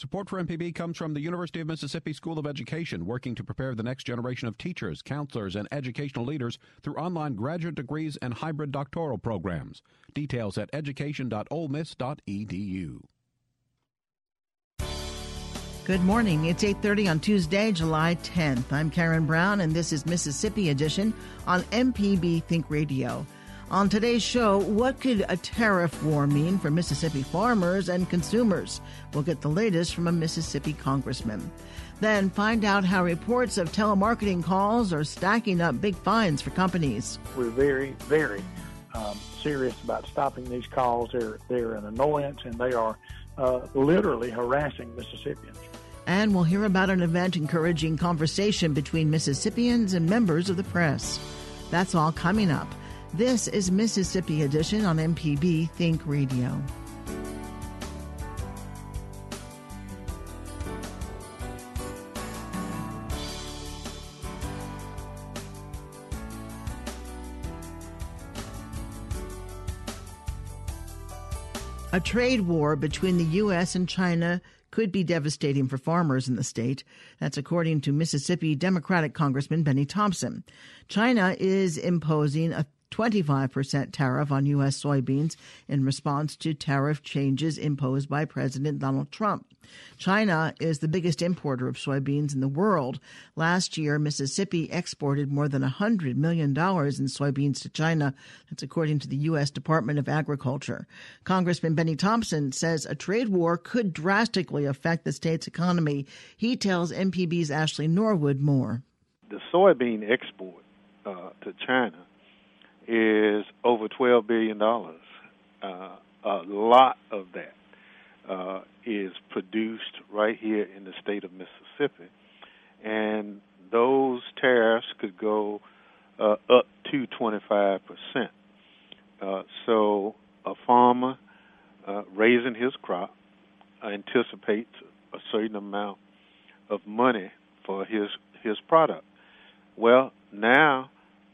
Support for MPB comes from the University of Mississippi School of Education, working to prepare the next generation of teachers, counselors, and educational leaders through online graduate degrees and hybrid doctoral programs. Details at education.olemiss.edu. Good morning. It's 8:30 on Tuesday, July 10th. I'm Karen Brown, and this is Mississippi Edition on MPB Think Radio. On today's show, what could a tariff war mean for Mississippi farmers and consumers? We'll get the latest from a Mississippi congressman. Then find out how reports of telemarketing calls are stacking up big fines for companies. We're very, very serious about stopping these calls. They're an annoyance, and they are literally harassing Mississippians. And we'll hear about an event encouraging conversation between Mississippians and members of the press. That's all coming up. This is Mississippi Edition on MPB Think Radio. A trade war between the U.S. and China could be devastating for farmers in the state. That's according to Mississippi Democratic Congressman Bennie Thompson. China is imposing a 25% tariff on U.S. soybeans in response to tariff changes imposed by President Donald Trump. China is the biggest importer of soybeans in the world. Last year, Mississippi exported more than $100 million in soybeans to China. That's according to the U.S. Department of Agriculture. Congressman Bennie Thompson says a trade war could drastically affect the state's economy. He tells MPB's Ashley Norwood more. The soybean export to China is over $12 billion. A lot of that is produced right here in the state of Mississippi. And those tariffs could go up to 25%. So a farmer raising his crop anticipates a certain amount of money for his product. Well, now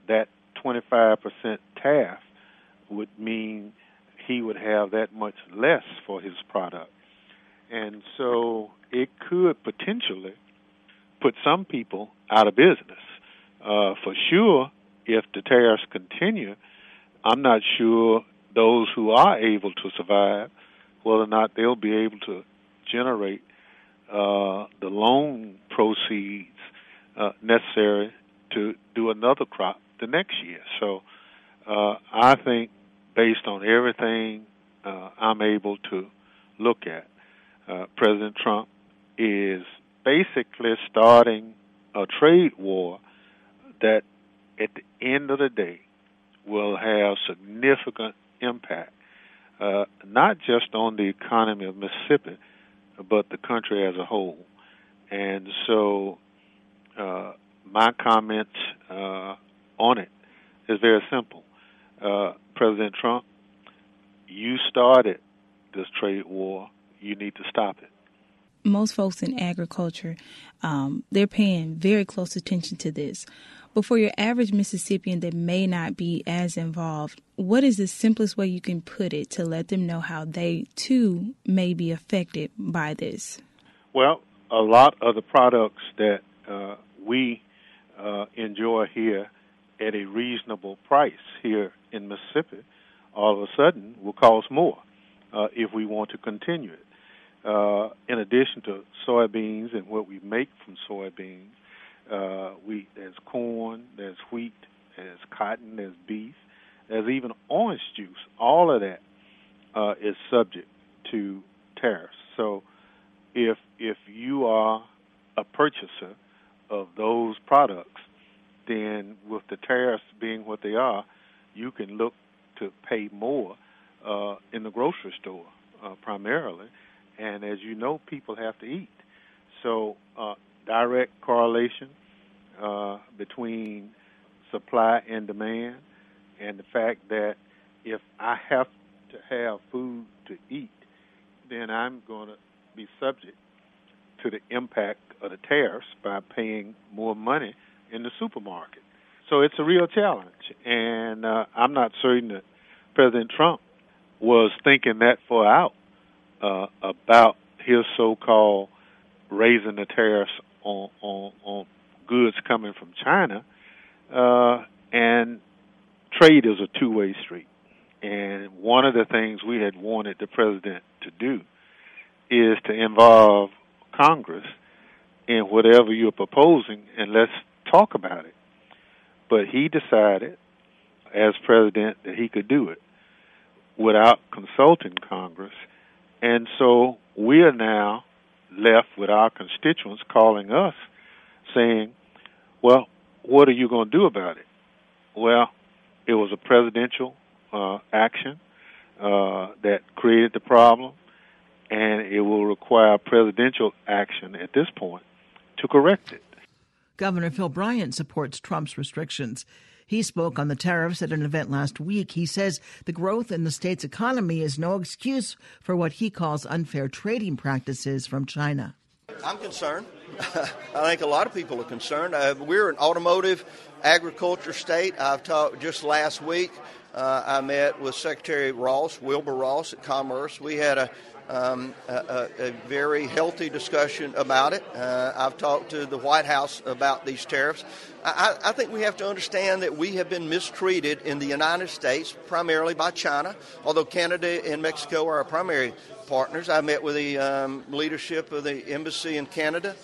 that 25% tariff would mean he would have that much less for his product. And so it could potentially put some people out of business. For sure, if the tariffs continue, I'm not sure those who are able to survive, whether or not they'll be able to generate the loan proceeds necessary to do another crop the next year. So I think based on everything I'm able to look at, President Trump is basically starting a trade war that at the end of the day will have significant impact, not just on the economy of Mississippi, but the country as a whole. And so my comments on it is very simple. President Trump, you started this trade war. You need to stop it. Most folks in agriculture, they're paying very close attention to this. But for your average Mississippian that may not be as involved, what is the simplest way you can put it to let them know how they, too, may be affected by this? Well, a lot of the products that we enjoy here at a reasonable price here in Mississippi, all of a sudden will cost more if we want to continue it. In addition to soybeans and what we make from soybeans, there's corn, there's wheat, there's cotton, there's beef, there's even orange juice. All of that is subject to tariffs. So if you are a purchaser of those products, then with the tariffs being what they are, you can look to pay more in the grocery store primarily. And as you know, people have to eat. So direct correlation between supply and demand, and the fact that if I have to have food to eat, then I'm going to be subject to the impact of the tariffs by paying more money in the supermarket. So it's a real challenge, and I'm not certain that President Trump was thinking that far out about his so-called raising the tariffs on goods coming from China, and trade is a two-way street. And one of the things we had wanted the president to do is to involve Congress in whatever you're proposing, and let's talk about it. But he decided, as president, that he could do it without consulting Congress. And so we are now left with our constituents calling us saying, well, what are you going to do about it? Well, it was a presidential action that created the problem, and it will require presidential action at this point to correct it. Governor Phil Bryant supports Trump's restrictions. He spoke on the tariffs at an event last week. He says the growth in the state's economy is no excuse for what he calls unfair trading practices from China. I'm concerned. I think a lot of people are concerned. We're an automotive agriculture state. I've talked just last week. I met with Secretary Ross, Wilbur Ross at Commerce. We had a very healthy discussion about it. I've talked to the White House about these tariffs. I think we have to understand that we have been mistreated in the United States, primarily by China, although Canada and Mexico are our primary partners. I met with the leadership of the embassy in Canada.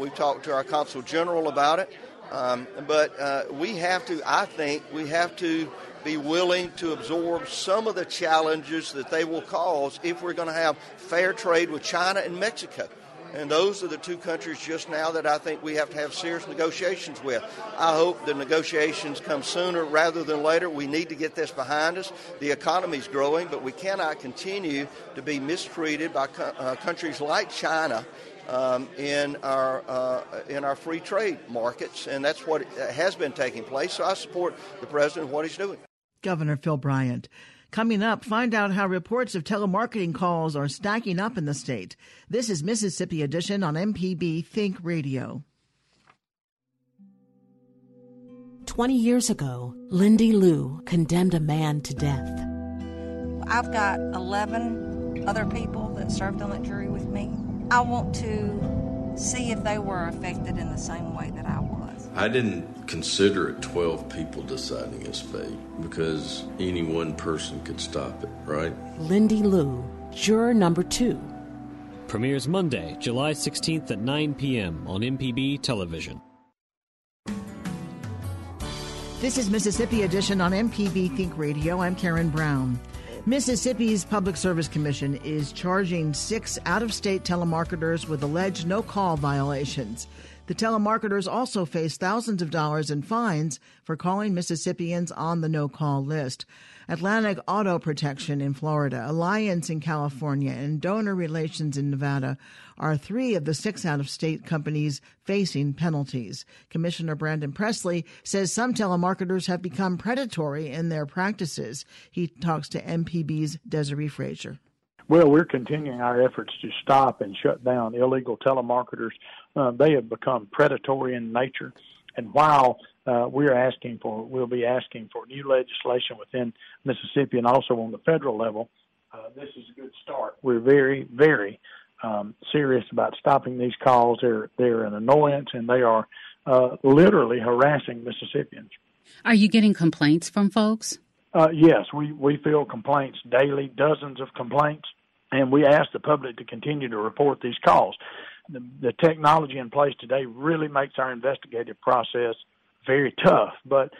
We talked to our consul general about it. But we have to, I think, we have to be willing to absorb some of the challenges that they will cause if we're going to have fair trade with China and Mexico. And those are the two countries just now that I think we have to have serious negotiations with. I hope the negotiations come sooner rather than later. We need to get this behind us. The economy's growing, but we cannot continue to be mistreated by countries like China in our free trade markets. And that's what has been taking place. So I support the president and what he's doing. Governor Phil Bryant. Coming up, find out how reports of telemarketing calls are stacking up in the state. This is Mississippi Edition on MPB Think Radio. 20 years ago, Lindy Liu condemned a man to death. I've got 11 other people that served on that jury with me. I want to see if they were affected in the same way that I was. I didn't consider it 12 people deciding his fate because any one person could stop it, right? Lindy Liu, juror number 2. Premieres Monday, July 16th at 9 p.m. on MPB Television. This is Mississippi Edition on MPB Think Radio. I'm Karen Brown. Mississippi's Public Service Commission is charging 6 out-of-state telemarketers with alleged no-call violations. The telemarketers also face thousands of dollars in fines for calling Mississippians on the no-call list. Atlantic Auto Protection in Florida, Alliance in California, and Donor Relations in Nevada are 3 of the 6 out-of-state companies facing penalties. Commissioner Brandon Presley says some telemarketers have become predatory in their practices. He talks to MPB's Desiree Frazier. Well, we're continuing our efforts to stop and shut down illegal telemarketers. They have become predatory in nature. And while we'll be asking for new legislation within Mississippi and also on the federal level, this is a good start. We're very, very serious about stopping these calls. They're an annoyance, and they are literally harassing Mississippians. Are you getting complaints from folks? Yes, we field complaints daily, dozens of complaints, and we ask the public to continue to report these calls. The technology in place today really makes our investigative process very tough, but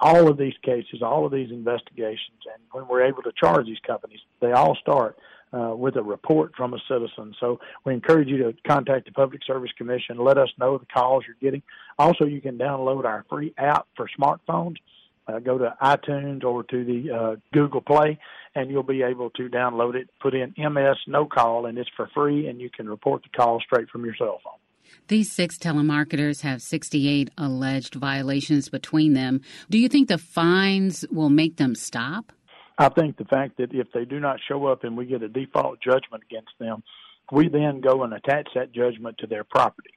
all of these cases, all of these investigations, and when we're able to charge these companies, they all start with a report from a citizen. So we encourage you to contact the Public Service Commission. Let us know the calls you're getting. Also, you can download our free app for smartphones. Go to iTunes or to the Google Play, and you'll be able to download it. Put in MS No Call, and it's for free, and you can report the call straight from your cell phone. These 6 telemarketers have 68 alleged violations between them. Do you think the fines will make them stop? I think the fact that if they do not show up and we get a default judgment against them, we then go and attach that judgment to their property.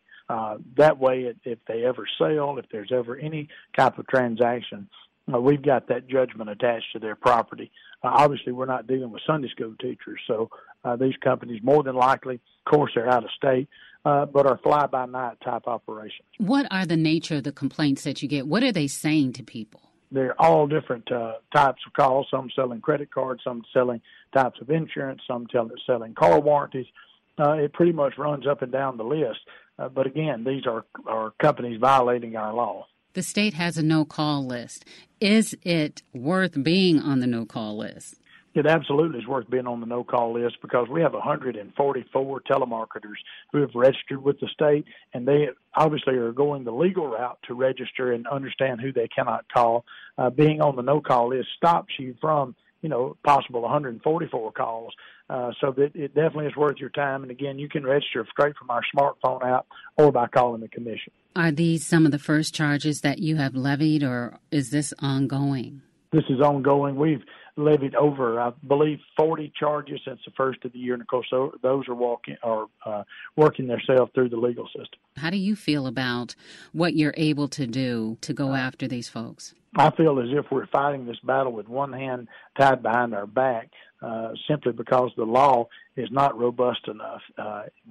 That way, if they ever sell, if there's ever any type of transaction, we've got that judgment attached to their property. Obviously, we're not dealing with Sunday school teachers, so These companies, more than likely, of course, they're out of state, but are fly-by-night type operations. What are the nature of the complaints that you get? What are they saying to people? They're all different types of calls, some selling credit cards, some selling types of insurance, some selling car warranties. It pretty much runs up and down the list. But again, these are companies violating our law. The state has a no-call list. Is it worth being on the no-call list? It absolutely is worth being on the no-call list because we have 144 telemarketers who have registered with the state, and they obviously are going the legal route to register and understand who they cannot call. Being on the no-call list stops you from, possible 144 calls. So that it definitely is worth your time. And again, you can register straight from our smartphone app or by calling the commission. Are these some of the first charges that you have levied, or is this ongoing? This is ongoing. We've levied over, I believe, 40 charges since the first of the year. And of course, those are working themselves through the legal system. How do you feel about what you're able to do to go after these folks? I feel as if we're fighting this battle with one hand tied behind our back simply because the law is not robust enough.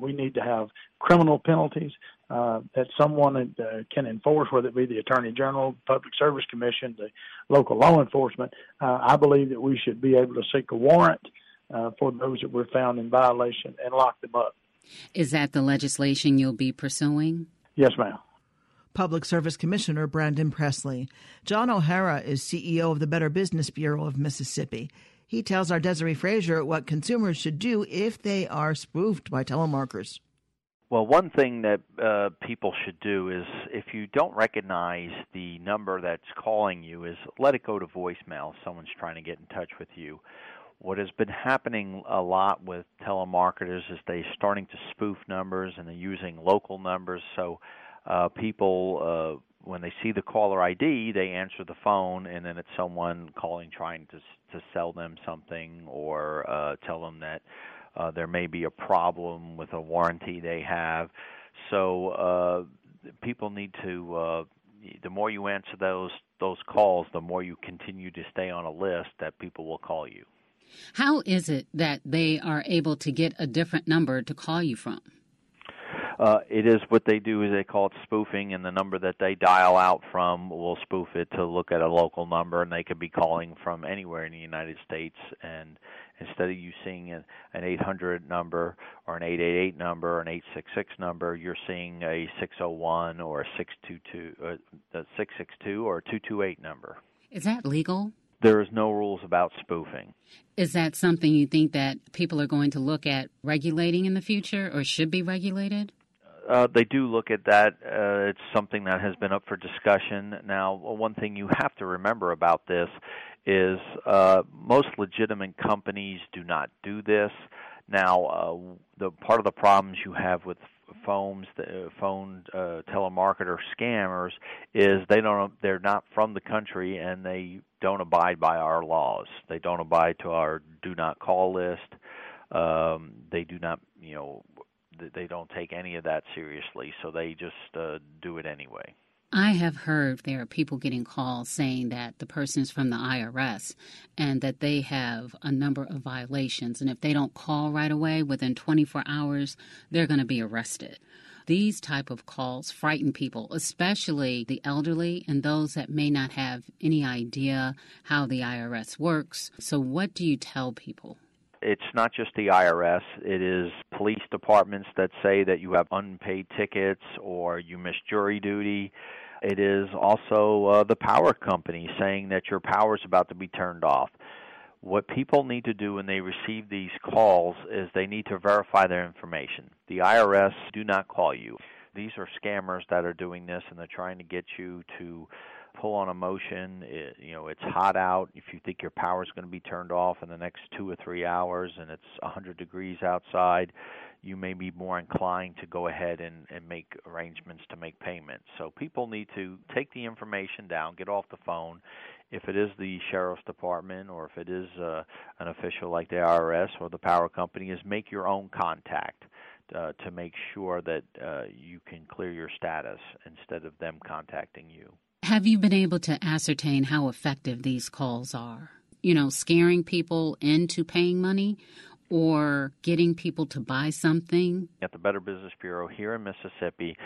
We need to have criminal penalties that someone can enforce, whether it be the Attorney General, Public Service Commission, the local law enforcement. I believe that we should be able to seek a warrant for those that were found in violation and lock them up. Is that the legislation you'll be pursuing? Yes, ma'am. Public Service Commissioner Brandon Presley. John O'Hara is CEO of the Better Business Bureau of Mississippi. He tells our Desiree Frazier what consumers should do if they are spoofed by telemarketers. Well, one thing that people should do is if you don't recognize the number that's calling you is let it go to voicemail if someone's trying to get in touch with you. What has been happening a lot with telemarketers is they're starting to spoof numbers and they're using local numbers. So people, when they see the caller ID, they answer the phone, and then it's someone calling trying to sell them something or tell them that there may be a problem with a warranty they have. So people need to, the more you answer those calls, the more you continue to stay on a list that people will call you. How is it that they are able to get a different number to call you from? It is what they do is they call it spoofing, and the number that they dial out from will spoof it to look at a local number, and they could be calling from anywhere in the United States. And instead of you seeing an 800 number or an 888 number or an 866 number, you're seeing a 601 or a 622, a 662 or a 228 number. Is that legal? There is no rules about spoofing. Is that something you think that people are going to look at regulating in the future or should be regulated? They do look at that. It's something that has been up for discussion. Now, one thing you have to remember about this is most legitimate companies do not do this. Now, the part of the problems you have with phone telemarketer scammers is they're not from the country and they don't abide by our laws. They don't abide to our do not call list. They do not, they don't take any of that seriously. So they just do it anyway. I have heard there are people getting calls saying that the person is from the IRS and that they have a number of violations. And if they don't call right away within 24 hours, they're going to be arrested. These type of calls frighten people, especially the elderly and those that may not have any idea how the IRS works. So what do you tell people? It's not just the IRS. It is police departments that say that you have unpaid tickets or you missed jury duty. It is also the power company saying that your power is about to be turned off. What people need to do when they receive these calls is they need to verify their information. The IRS do not call you. These are scammers that are doing this, and they're trying to get you to pull on emotion. It's hot out. If you think your power is going to be turned off in the next 2 or 3 hours and it's 100 degrees outside, you may be more inclined to go ahead and make arrangements to make payments. So people need to take the information down, get off the phone. If it is the sheriff's department or if it is an official like the IRS or the power company, is make your own contact to make sure that you can clear your status instead of them contacting you. Have you been able to ascertain how effective these calls are? Scaring people into paying money, or getting people to buy something? At the Better Business Bureau here in Mississippi,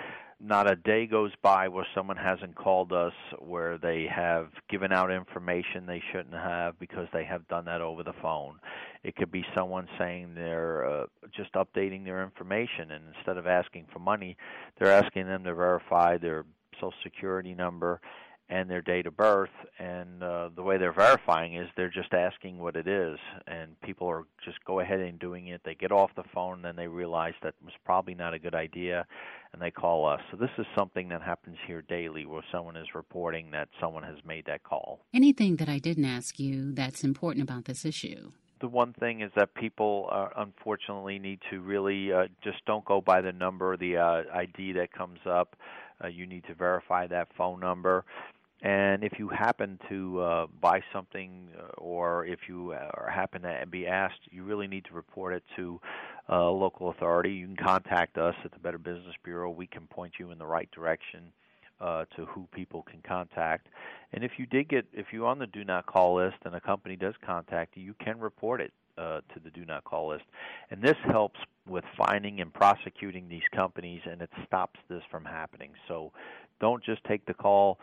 not a day goes by where someone hasn't called us where they have given out information they shouldn't have because they have done that over the phone. It could be someone saying they're just updating their information, and instead of asking for money, they're asking them to verify their Social Security number and their date of birth, and the way they're verifying is they're just asking what it is, and people are just go ahead and doing it. They get off the phone, and then they realize that was probably not a good idea, and they call us. So this is something that happens here daily where someone is reporting that someone has made that call. Anything that I didn't ask you that's important about this issue? The one thing is that people, unfortunately, need to really just don't go by the number, the ID that comes up. You need to verify that phone number. And if you happen to buy something or if you happen to be asked, you really need to report it to a local authority. You can contact us at the Better Business Bureau. We can point you in the right direction to who people can contact. And if you're on the do not call list and a company does contact you, you can report it to the do not call list. And this helps with finding and prosecuting these companies, and it stops this from happening. So don't just take the call.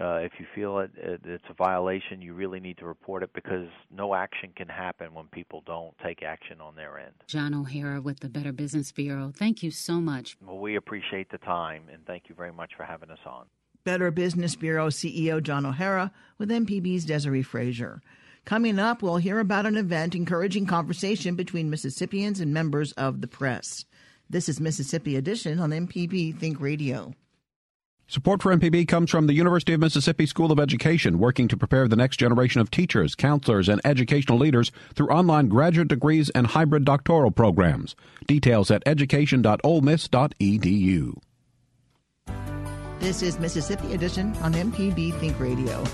If you feel it's a violation, you really need to report it because no action can happen when people don't take action on their end. John O'Hara with the Better Business Bureau, thank you so much. Well, we appreciate the time, and thank you very much for having us on. Better Business Bureau CEO John O'Hara with MPB's Desiree Frazier. Coming up, we'll hear about an event encouraging conversation between Mississippians and members of the press. This is Mississippi Edition on MPB Think Radio. Support for MPB comes from the University of Mississippi School of Education, working to prepare the next generation of teachers, counselors, and educational leaders through online graduate degrees and hybrid doctoral programs. Details at education.olemiss.edu. This is Mississippi Edition on MPB Think Radio.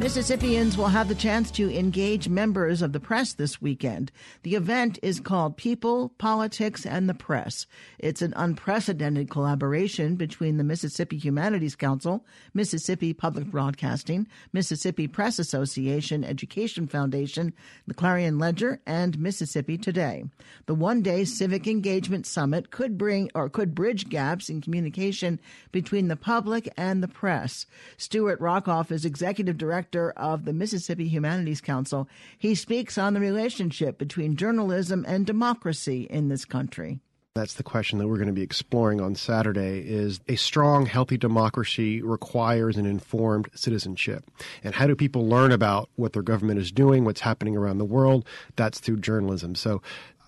Mississippians will have the chance to engage members of the press this weekend. The event is called People, Politics, and the Press. It's an unprecedented collaboration between the Mississippi Humanities Council, Mississippi Public Broadcasting, Mississippi Press Association Education Foundation, the Clarion Ledger, and Mississippi Today. The one-day civic engagement summit could bridge gaps in communication between the public and the press. Stuart Rockoff is executive director of the Mississippi Humanities Council. He speaks on the relationship between journalism and democracy in this country. That's the question that we're going to be exploring on Saturday is a strong, healthy democracy requires an informed citizenship. And how do people learn about what their government is doing, what's happening around the world? That's through journalism. So,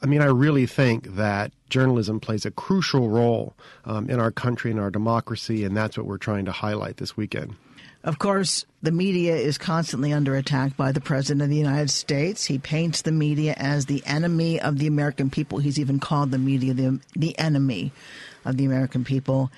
I really think that journalism plays a crucial role in our country and our democracy, and that's what we're trying to highlight this weekend. Of course, the media is constantly under attack by the President of the United States. He paints the media as the enemy of the American people. He's even called the media the enemy of the American people.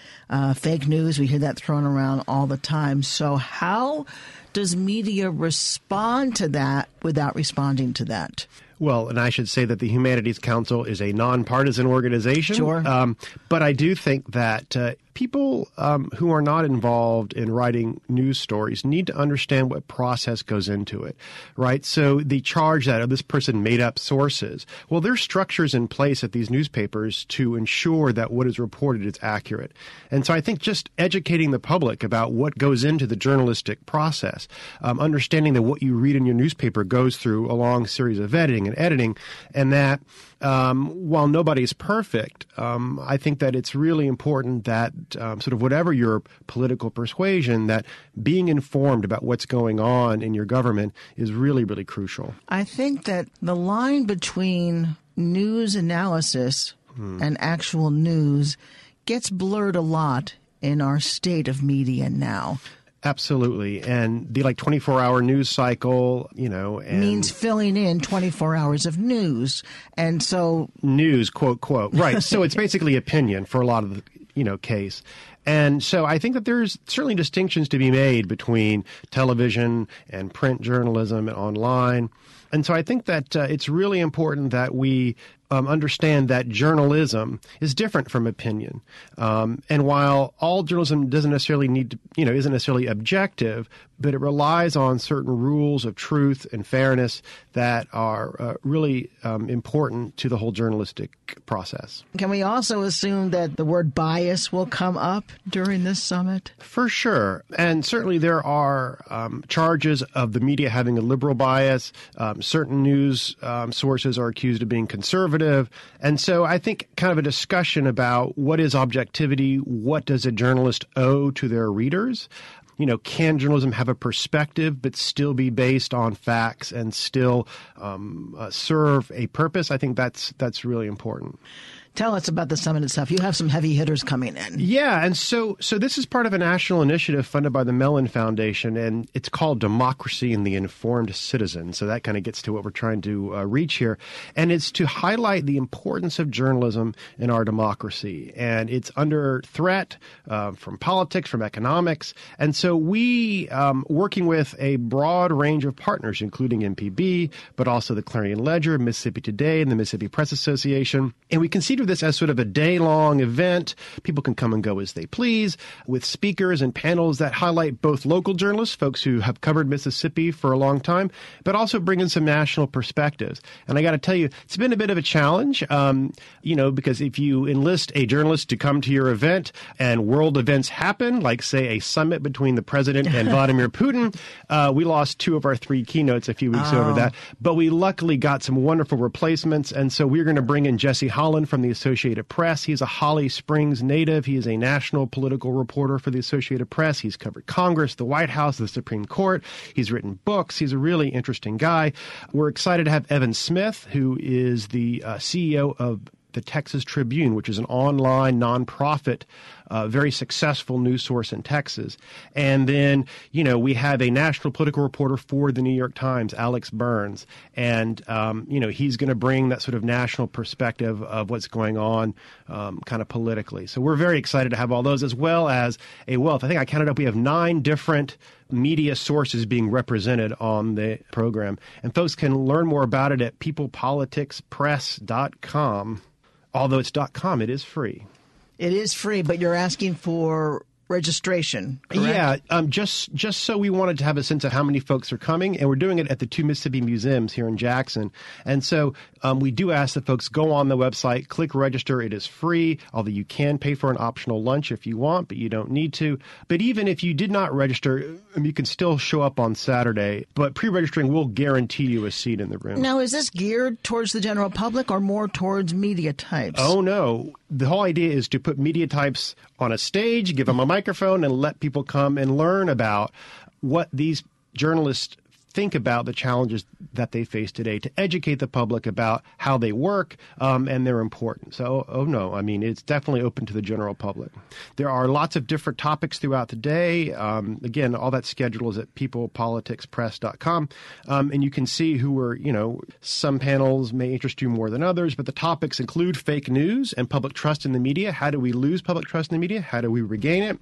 Fake news, we hear that thrown around all the time. So how does media respond to that without responding to that? Well, and I should say that the Humanities Council is a nonpartisan organization. Sure. But I do think that people who are not involved in writing news stories need to understand what process goes into it, right? So the charge that this person made up sources, well, there's structures in place at these newspapers to ensure that what is reported is accurate. And so I think just educating the public about what goes into the journalistic process, understanding that what you read in your newspaper goes through a long series of editing, and that while nobody's perfect, I think that it's really important that sort of whatever your political persuasion, that being informed about what's going on in your government is really, really crucial. I think that the line between news analysis and actual news gets blurred a lot in our state of media now. Absolutely. And the 24-hour news cycle, and means filling in 24 hours of news. And so news, quote, quote. Right. So it's basically opinion for a lot of the case. And so I think that there's certainly distinctions to be made between television and print journalism and online. And so I think that it's really important that we understand that journalism is different from opinion. And while all journalism doesn't necessarily need to, isn't necessarily objective, but it relies on certain rules of truth and fairness that are really important to the whole journalistic process. Can we also assume that the word bias will come up during this summit? For sure. And certainly there are charges of the media having a liberal bias. Certain news sources are accused of being conservative. And so I think kind of a discussion about what is objectivity, what does a journalist owe to their readers? Can journalism have a perspective but still be based on facts and still serve a purpose? I think that's really important. Tell us about the summit itself. You have some heavy hitters coming in. Yeah, and so this is part of a national initiative funded by the Mellon Foundation, and it's called Democracy and the Informed Citizen. So that kind of gets to what we're trying to reach here. And it's to highlight the importance of journalism in our democracy. And it's under threat from politics, from economics. And so we, working with a broad range of partners, including MPB, but also the Clarion Ledger, Mississippi Today, and the Mississippi Press Association. And we consider this as sort of a day-long event. People can come and go as they please, with speakers and panels that highlight both local journalists, folks who have covered Mississippi for a long time, but also bring in some national perspectives. And I got to tell you, it's been a bit of a challenge, because if you enlist a journalist to come to your event and world events happen, like, say, a summit between the president and Vladimir Putin, we lost 2 of our 3 keynotes a few weeks over that. But we luckily got some wonderful replacements, and so we're going to bring in Jesse Holland from the Associated Press. He's a Holly Springs native. He is a national political reporter for the Associated Press. He's covered Congress, the White House, the Supreme Court. He's written books. He's a really interesting guy. We're excited to have Evan Smith, who is the CEO of the Texas Tribune, which is an online nonprofit, very successful news source in Texas. And then, we have a national political reporter for the New York Times, Alex Burns. And, he's going to bring that sort of national perspective of what's going on kind of politically. So we're very excited to have all those, as well as a wealth. I think I counted up, we have 9 different media sources being represented on the program. And folks can learn more about it at peoplepoliticspress.com. Although it's .com, it is free. It is free, but you're asking for registration, correct? Yeah, just so we wanted to have a sense of how many folks are coming, and we're doing it at the 2 Mississippi Museums here in Jackson. And so we do ask that folks go on the website, click register. It is free, although you can pay for an optional lunch if you want, but you don't need to. But even if you did not register, you can still show up on Saturday, but pre-registering will guarantee you a seat in the room. Now, is this geared towards the general public or more towards media types? Oh, no. The whole idea is to put media types on a stage, give them a microphone, and let people come and learn about what these journalists think about the challenges that they face today, to educate the public about how they work and their importance. So, it's definitely open to the general public. There are lots of different topics throughout the day. Again, all that schedule is at peoplepoliticspress.com. And you can see who are, some panels may interest you more than others, but the topics include fake news and public trust in the media. How do we lose public trust in the media? How do we regain it?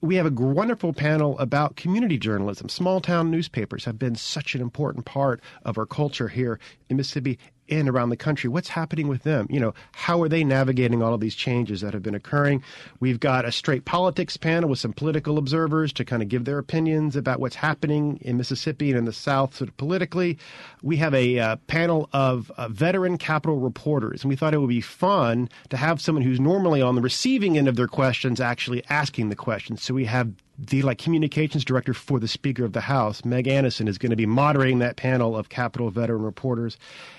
We have a wonderful panel about community journalism. Small-town newspapers have been such an important part of our culture here in Mississippi and around the country. What's happening with them? How are they navigating all of these changes that have been occurring? We've got a straight politics panel with some political observers to kind of give their opinions about what's happening in Mississippi and in the South sort of politically. We have a panel of veteran Capitol reporters, and we thought it would be fun to have someone who's normally on the receiving end of their questions actually asking the questions. So we have the communications director for the Speaker of the House, Meg Anderson, is going to be moderating that panel of Capitol veteran reporters.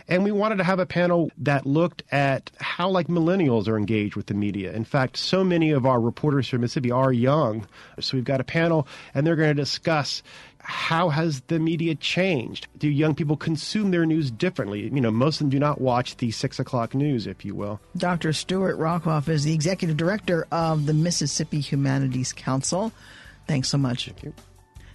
And we wanted to have a panel that looked at how millennials are engaged with the media. In fact, so many of our reporters from Mississippi are young. So we've got a panel, and they're going to discuss how has the media changed? Do young people consume their news differently? Most of them do not watch the 6 o'clock news, if you will. Dr. Stuart Rockoff is the executive director of the Mississippi Humanities Council. Thanks so much. Thank you.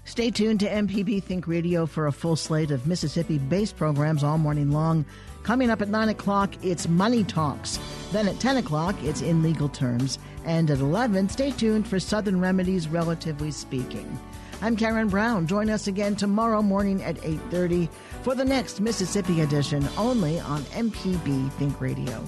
Stay tuned to MPB Think Radio for a full slate of Mississippi-based programs all morning long. Coming up at 9 o'clock, it's Money Talks. Then at 10 o'clock, it's In Legal Terms. And at 11, stay tuned for Southern Remedies, Relatively Speaking. I'm Karen Brown. Join us again tomorrow morning at 8:30 for the next Mississippi edition, only on MPB Think Radio.